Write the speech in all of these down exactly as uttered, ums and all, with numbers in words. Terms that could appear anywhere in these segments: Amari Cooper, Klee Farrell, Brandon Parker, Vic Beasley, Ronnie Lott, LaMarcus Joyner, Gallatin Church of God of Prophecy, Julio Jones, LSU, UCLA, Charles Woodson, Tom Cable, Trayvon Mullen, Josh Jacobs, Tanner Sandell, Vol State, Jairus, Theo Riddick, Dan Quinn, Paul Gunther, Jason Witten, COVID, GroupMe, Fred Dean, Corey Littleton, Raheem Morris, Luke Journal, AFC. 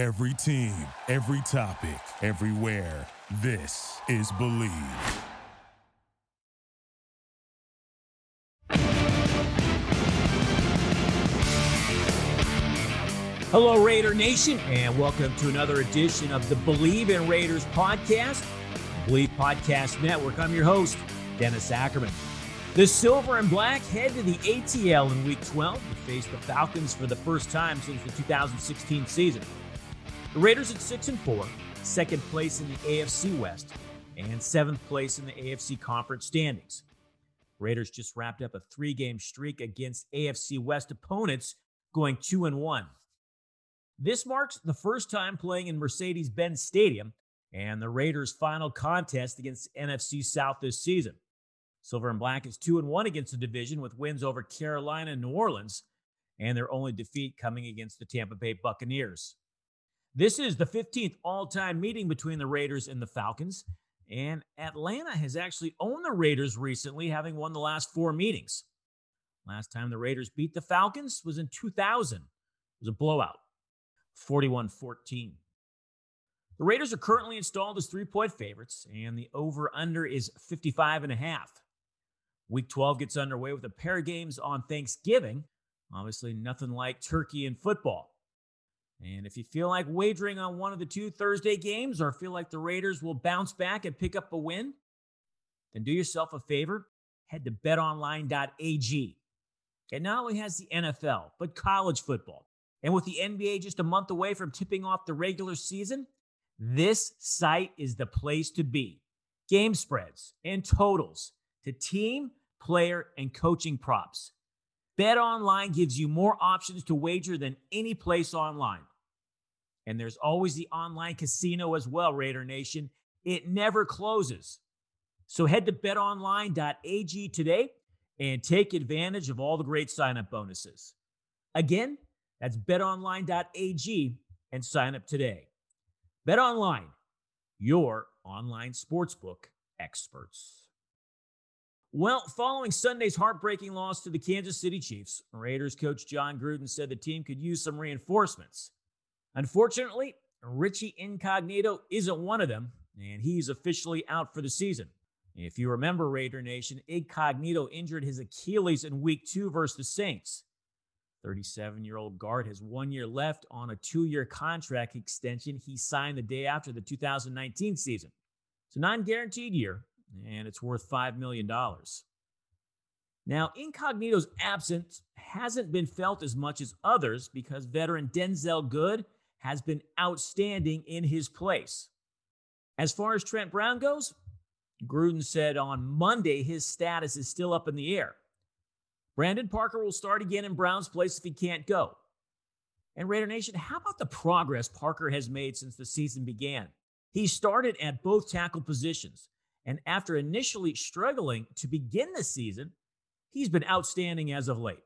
Every team, every topic, everywhere. This is Believe. Hello, Raider Nation, and welcome to another edition of the Believe in Raiders podcast, Believe Podcast Network. I'm your host, Dennis Ackerman. The Silver and Black head to the A T L in Week twelve to face the Falcons for the first time since the two thousand sixteen season. The Raiders at six and four, second place in the A F C West, and seventh place in the A F C Conference standings. Raiders just wrapped up a three-game streak against A F C West opponents, going two and one. This marks the first time playing in Mercedes-Benz Stadium and the Raiders' final contest against N F C South this season. Silver and Black is two and one against the division with wins over Carolina and New Orleans, and their only defeat coming against the Tampa Bay Buccaneers. This is the fifteenth all-time meeting between the Raiders and the Falcons, and Atlanta has actually owned the Raiders recently, having won the last four meetings. Last time the Raiders beat the Falcons was in two thousand. It was a blowout, forty-one fourteen. The Raiders are currently installed as three-point favorites, and the over-under is fifty-five and a half. Week twelve gets underway with a pair of games on Thanksgiving. Obviously, nothing like turkey and football. And if you feel like wagering on one of the two Thursday games or feel like the Raiders will bounce back and pick up a win, then do yourself a favor. Head to betonline dot a g. It not only has the N F L, but college football. And with the N B A just a month away from tipping off the regular season, this site is the place to be. Game spreads and totals to team, player, and coaching props. BetOnline gives you more options to wager than any place online. And there's always the online casino as well, Raider Nation. It never closes. So head to betonline dot a g today and take advantage of all the great sign-up bonuses. Again, that's betonline dot a g and sign up today. BetOnline, your online sportsbook experts. Well, following Sunday's heartbreaking loss to the Kansas City Chiefs, Raiders coach Jon Gruden said the team could use some reinforcements. Unfortunately, Richie Incognito isn't one of them, and he's officially out for the season. If you remember, Raider Nation, Incognito injured his Achilles in Week two versus the Saints. thirty-seven-year-old guard has one year left on a two-year contract extension he signed the day after the two thousand nineteen season. It's a non-guaranteed year, and it's worth five million dollars. Now, Incognito's absence hasn't been felt as much as others because veteran Denzel Good has been outstanding in his place. As far as Trent Brown goes, Gruden said on Monday his status is still up in the air. Brandon Parker will start again in Brown's place if he can't go. And Raider Nation, how about the progress Parker has made since the season began? He started at both tackle positions, and after initially struggling to begin the season, he's been outstanding as of late.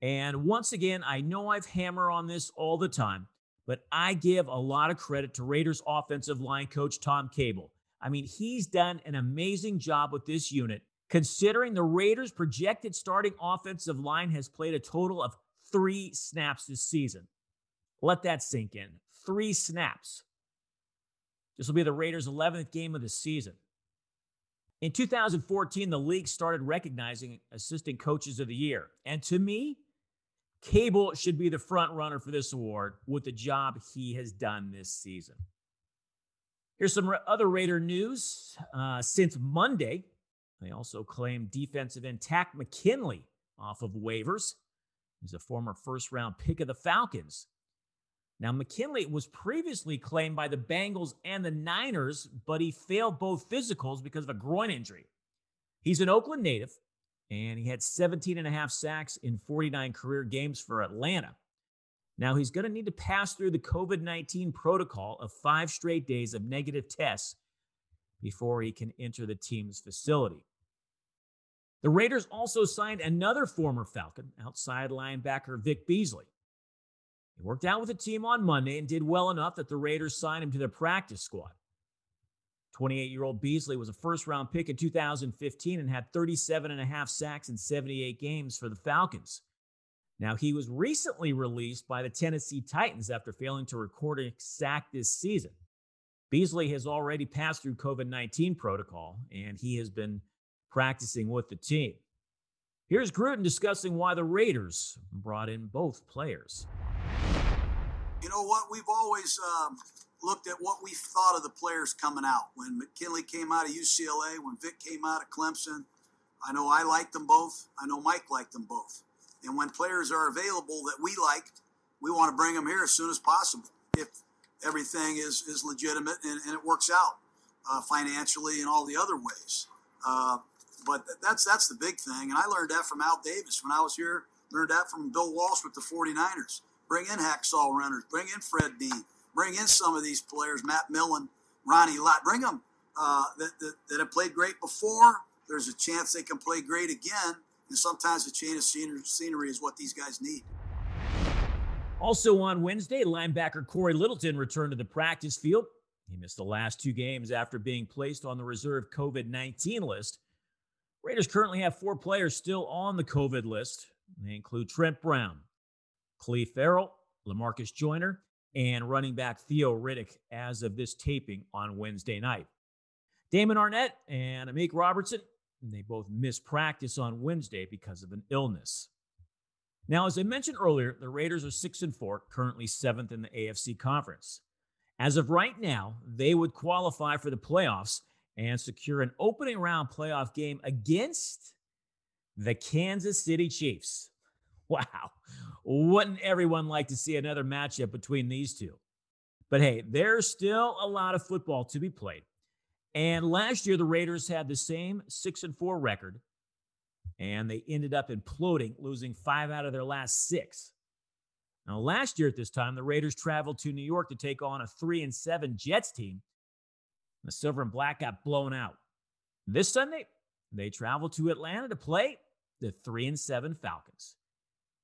And once again, I know I've hammered on this all the time, but I give a lot of credit to Raiders offensive line coach Tom Cable. I mean, he's done an amazing job with this unit, considering the Raiders' projected starting offensive line has played a total of three snaps this season. Let that sink in. Three snaps. This will be the Raiders' eleventh game of the season. In two thousand fourteen, the league started recognizing assistant coaches of the year. And to me, Cable should be the front runner for this award with the job he has done this season. Here's some other Raider news. Uh, since Monday, they also claimed defensive end Tack McKinley off of waivers. He's a former first-round pick of the Falcons. Now, McKinley was previously claimed by the Bengals and the Niners, but he failed both physicals because of a groin injury. He's an Oakland native, and he had seventeen and a half sacks in forty-nine career games for Atlanta. Now, he's going to need to pass through the covid nineteen protocol of five straight days of negative tests before he can enter the team's facility. The Raiders also signed another former Falcon, outside linebacker Vic Beasley. He worked out with the team on Monday and did well enough that the Raiders signed him to their practice squad. twenty-eight-year-old Beasley was a first-round pick in two thousand fifteen and had thirty-seven and a half sacks in seventy-eight games for the Falcons. Now, he was recently released by the Tennessee Titans after failing to record a sack this season. Beasley has already passed through COVID nineteen protocol, and he has been practicing with the team. Here's Gruden discussing why the Raiders brought in both players. You know what? We've always um, looked at what we thought of the players coming out. When McKinley came out of U C L A, when Vic came out of Clemson, I know I liked them both. I know Mike liked them both. And when players are available that we liked, we want to bring them here as soon as possible if everything is, is legitimate and, and it works out uh, financially and all the other ways. Uh, but that's that's the big thing. And I learned that from Al Davis when I was here. Learned that from Bill Walsh with the forty-niners. Bring in hacksaw runners. Bring in Fred Dean. Bring in some of these players, Matt Millen, Ronnie Lott. Bring them uh, that, that, that have played great before. There's a chance they can play great again. And sometimes the change of scenery is what these guys need. Also on Wednesday, linebacker Corey Littleton returned to the practice field. He missed the last two games after being placed on the reserve COVID nineteen list. Raiders currently have four players still on the COVID list. They include Trent Brown, Klee Farrell, LaMarcus Joyner, and running back Theo Riddick as of this taping on Wednesday night. Damon Arnett and Amik Robertson, they both missed practice on Wednesday because of an illness. Now, as I mentioned earlier, the Raiders are six and four, currently seventh in the A F C Conference. As of right now, they would qualify for the playoffs and secure an opening round playoff game against the Kansas City Chiefs. Wow. Wouldn't everyone like to see another matchup between these two? But hey, there's still a lot of football to be played. And last year, the Raiders had the same six and four record, and they ended up imploding, losing five out of their last six. Now, last year at this time, the Raiders traveled to New York to take on a three and seven Jets team. The Silver and Black got blown out. This Sunday, they travel to Atlanta to play the three and seven Falcons.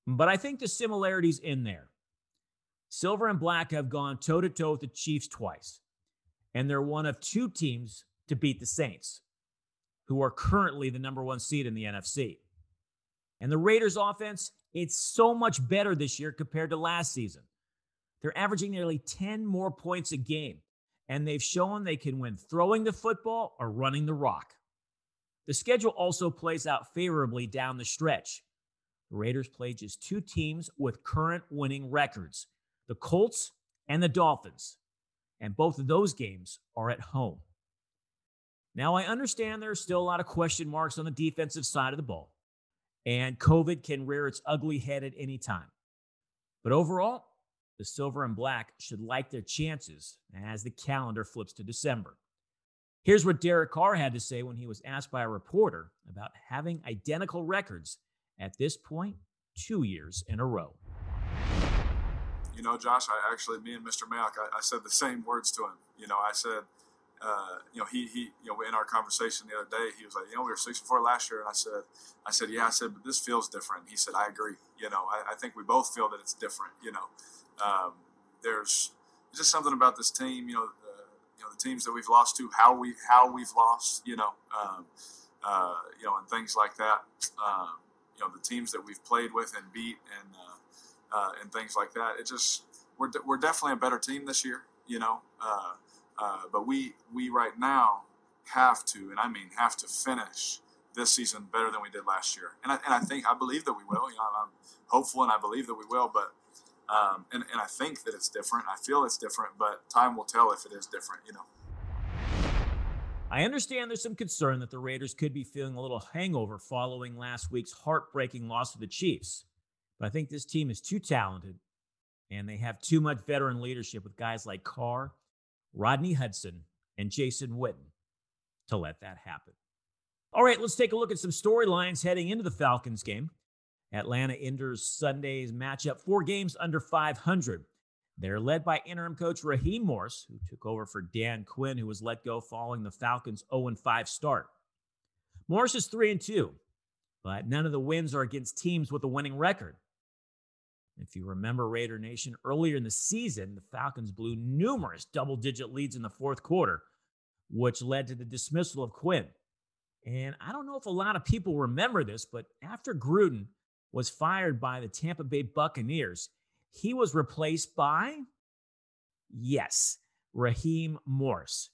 But I think the similarities in there. Silver and Black have gone toe-to-toe with the Chiefs twice. And they're one of two teams to beat the Saints, who are currently the number one seed in the N F C. And the Raiders' offense, it's so much better this year compared to last season. They're averaging nearly ten more points a game, and they've shown they can win throwing the football or running the rock. The schedule also plays out favorably down the stretch. The Raiders play just two teams with current winning records, the Colts and the Dolphins. And both of those games are at home. Now, I understand there's still a lot of question marks on the defensive side of the ball, and COVID can rear its ugly head at any time. But overall, the Silver and Black should like their chances as the calendar flips to December. Here's what Derek Carr had to say when he was asked by a reporter about having identical records at this point two years in a row. You know, Josh, I actually, me and Mister Mayock, I, I said the same words to him. You know, I said, uh, you know, he, he, you know, in our conversation the other day, he was like, you know, we were six and four last year. And I said, I said, yeah, I said, but this feels different. He said, I agree. You know, I, I think we both feel that it's different. You know, um, there's just something about this team, you know, uh, you know, the teams that we've lost to, how we, how we've lost, you know, um, uh, you know, and things like that. Um, you know, the teams that we've played with and beat and, uh, Uh, and things like that. It just we're de- we're definitely a better team this year, you know. Uh, uh, but we we right now have to, and I mean have to finish this season better than we did last year. And I and I think I believe that we will. You know, I'm hopeful and I believe that we will. But um, and and I think that it's different. I feel it's different. But time will tell if it is different, you know. I understand there's some concern that the Raiders could be feeling a little hangover following last week's heartbreaking loss to the Chiefs. But I think this team is too talented, and they have too much veteran leadership with guys like Carr, Rodney Hudson, and Jason Witten to let that happen. All right, let's take a look at some storylines heading into the Falcons game. Atlanta enters Sunday's matchup four games under five hundred. They're led by interim coach Raheem Morris, who took over for Dan Quinn, who was let go following the Falcons' oh and five start. Morris is three and two, but none of the wins are against teams with a winning record. If you remember, Raider Nation, earlier in the season, the Falcons blew numerous double-digit leads in the fourth quarter, which led to the dismissal of Quinn. And I don't know if a lot of people remember this, but after Gruden was fired by the Tampa Bay Buccaneers, he was replaced by, yes, Raheem Morris.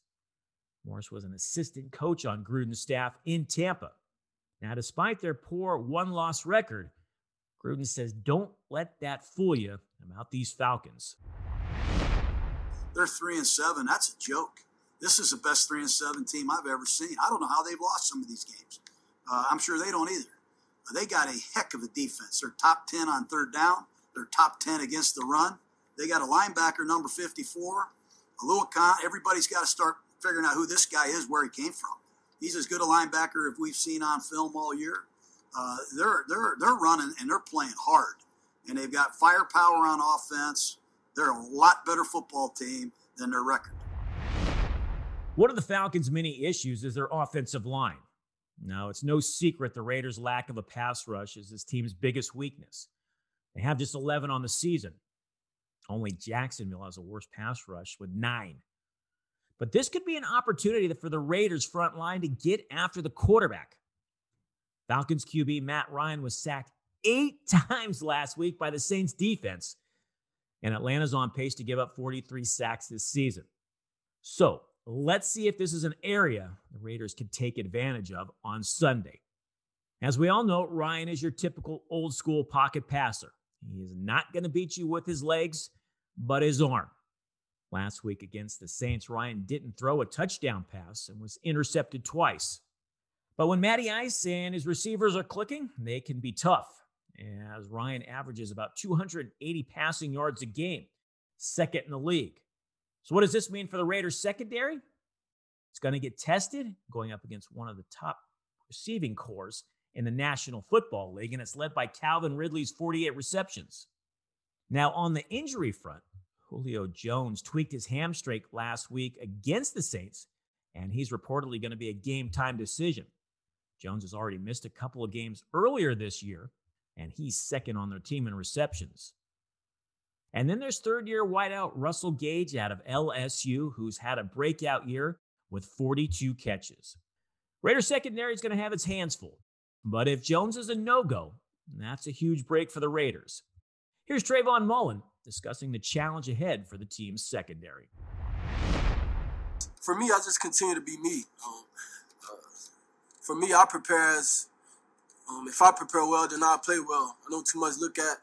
Morris was an assistant coach on Gruden's staff in Tampa. Now, despite their poor one-loss record, Gruden says, don't let that fool you about these Falcons. They're three and seven. That's a joke. This is the best three and seven team I've ever seen. I don't know how they've lost some of these games. Uh, I'm sure they don't either. They got a heck of a defense. They're top ten on third down. They're top ten against the run. They got a linebacker, number fifty-four, a little con. Everybody's got to start figuring out who this guy is, where he came from. He's as good a linebacker as we've seen on film all year. Uh, they're they're they're running and they're playing hard, and they've got firepower on offense. They're a lot better football team than their record. One of the Falcons' many issues is their offensive line. Now, it's no secret the Raiders' lack of a pass rush is this team's biggest weakness. They have just eleven on the season. Only Jacksonville has a worse pass rush with nine. But this could be an opportunity for the Raiders' front line to get after the quarterback. Falcons Q B Matt Ryan was sacked eight times last week by the Saints defense, and Atlanta's on pace to give up forty-three sacks this season. So let's see if this is an area the Raiders could take advantage of on Sunday. As we all know, Ryan is your typical old-school pocket passer. He is not going to beat you with his legs, but his arm. Last week against the Saints, Ryan didn't throw a touchdown pass and was intercepted twice. But when Matty Ice and his receivers are clicking, they can be tough, as Ryan averages about two hundred eighty passing yards a game, second in the league. So what does this mean for the Raiders' secondary? It's going to get tested going up against one of the top receiving corps in the National Football League, and it's led by Calvin Ridley's forty-eight receptions. Now, on the injury front, Julio Jones tweaked his hamstring last week against the Saints, and he's reportedly going to be a game-time decision. Jones has already missed a couple of games earlier this year, and he's second on their team in receptions. And then there's third-year wideout Russell Gage out of L S U, who's had a breakout year with forty-two catches. Raiders secondary is going to have its hands full. But if Jones is a no-go, that's a huge break for the Raiders. Here's Trayvon Mullen discussing the challenge ahead for the team's secondary. For me, I just continue to be me. Um, uh, for me, I prepare as... Um, if I prepare well, then I play well. I don't too much look at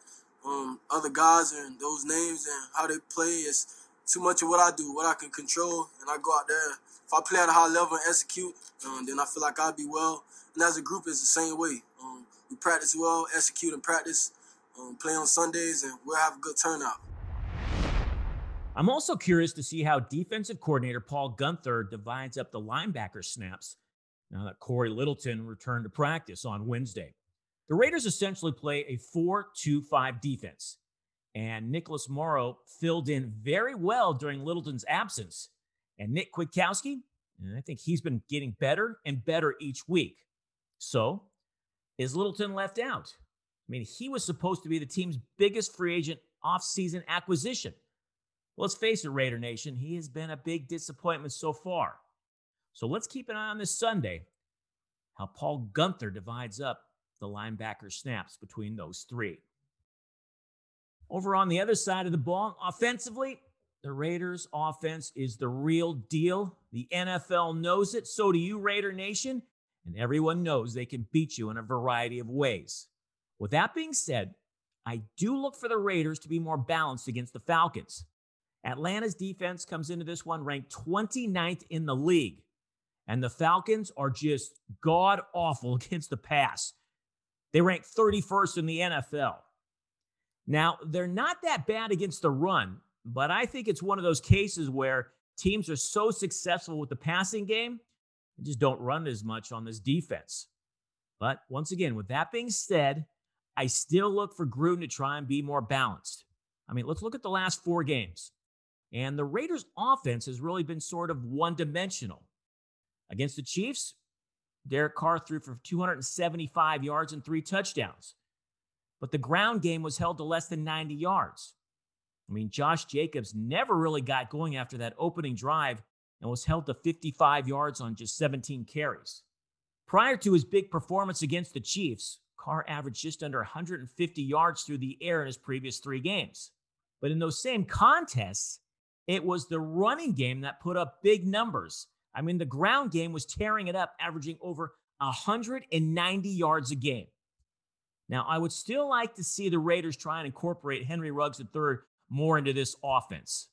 um, other guys and those names and how they play. It's too much of what I do, what I can control, and I go out there. If I play at a high level and execute, um, then I feel like I'll be well. And as a group, it's the same way. Um, we practice well, execute and practice, um, play on Sundays, and we'll have a good turnout. I'm also curious to see how defensive coordinator Paul Gunther divides up the linebacker snaps now that Corey Littleton returned to practice on Wednesday. The Raiders essentially play a four two five defense, and Nicholas Morrow filled in very well during Littleton's absence. And Nick Kwiatkowski, and I think he's been getting better and better each week. So, is Littleton left out? I mean, he was supposed to be the team's biggest free agent offseason acquisition. Well, let's face it, Raider Nation, he has been a big disappointment so far. So let's keep an eye on this Sunday, how Paul Gunther divides up the linebacker snaps between those three. Over on the other side of the ball, offensively, the Raiders' offense is the real deal. The N F L knows it. So do you, Raider Nation. And everyone knows they can beat you in a variety of ways. With that being said, I do look for the Raiders to be more balanced against the Falcons. Atlanta's defense comes into this one ranked twenty-ninth in the league. And the Falcons are just god-awful against the pass. They rank thirty-first in the N F L. Now, they're not that bad against the run, but I think it's one of those cases where teams are so successful with the passing game, they just don't run as much on this defense. But once again, with that being said, I still look for Gruden to try and be more balanced. I mean, let's look at the last four games. And the Raiders' offense has really been sort of one-dimensional. Against the Chiefs, Derek Carr threw for two hundred seventy-five yards and three touchdowns. But the ground game was held to less than ninety yards. I mean, Josh Jacobs never really got going after that opening drive and was held to fifty-five yards on just seventeen carries. Prior to his big performance against the Chiefs, Carr averaged just under one hundred fifty yards through the air in his previous three games. But in those same contests, it was the running game that put up big numbers. I mean, the ground game was tearing it up, averaging over one hundred ninety yards a game. Now, I would still like to see the Raiders try and incorporate Henry Ruggs the third more into this offense.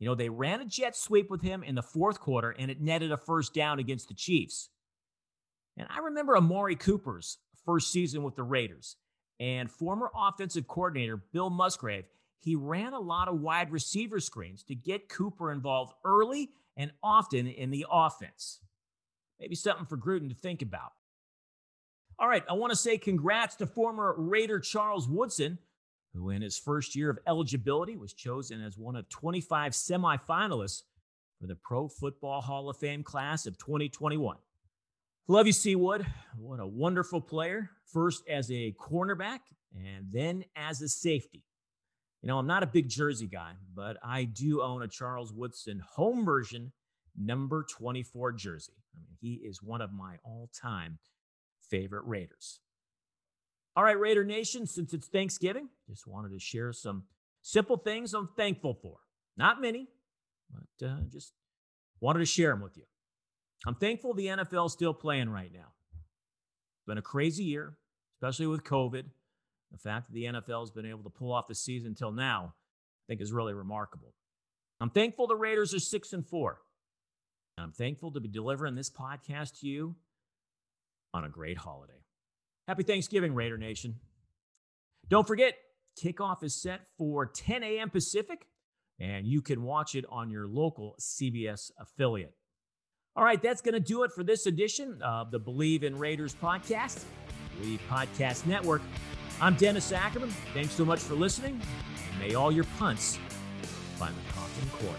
You know, they ran a jet sweep with him in the fourth quarter, and it netted a first down against the Chiefs. And I remember Amari Cooper's first season with the Raiders, and former offensive coordinator Bill Musgrave, he ran a lot of wide receiver screens to get Cooper involved early and often in the offense. Maybe something for Gruden to think about. All right, I want to say congrats to former Raider Charles Woodson, who in his first year of eligibility was chosen as one of twenty-five semifinalists for the Pro Football Hall of Fame class of twenty twenty-one. Love you, Seawood. What a wonderful player, first as a cornerback and then as a safety. You know, I'm not a big jersey guy, but I do own a Charles Woodson home version number twenty-four jersey. I mean, he is one of my all-time favorite Raiders. All right, Raider Nation, since it's Thanksgiving, just wanted to share some simple things I'm thankful for. Not many, but uh, just wanted to share them with you. I'm thankful the N F L is still playing right now. It's been a crazy year, especially with COVID. The fact that the N F L has been able to pull off the season until now, I think is really remarkable. I'm thankful the Raiders are six and four. And I'm thankful to be delivering this podcast to you on a great holiday. Happy Thanksgiving, Raider Nation. Don't forget, kickoff is set for ten a.m. Pacific, and you can watch it on your local C B S affiliate. All right, that's going to do it for this edition of the Believe in Raiders podcast, Believe Podcast Network. I'm Dennis Ackerman. Thanks so much for listening. May all your punts find the coffin corner.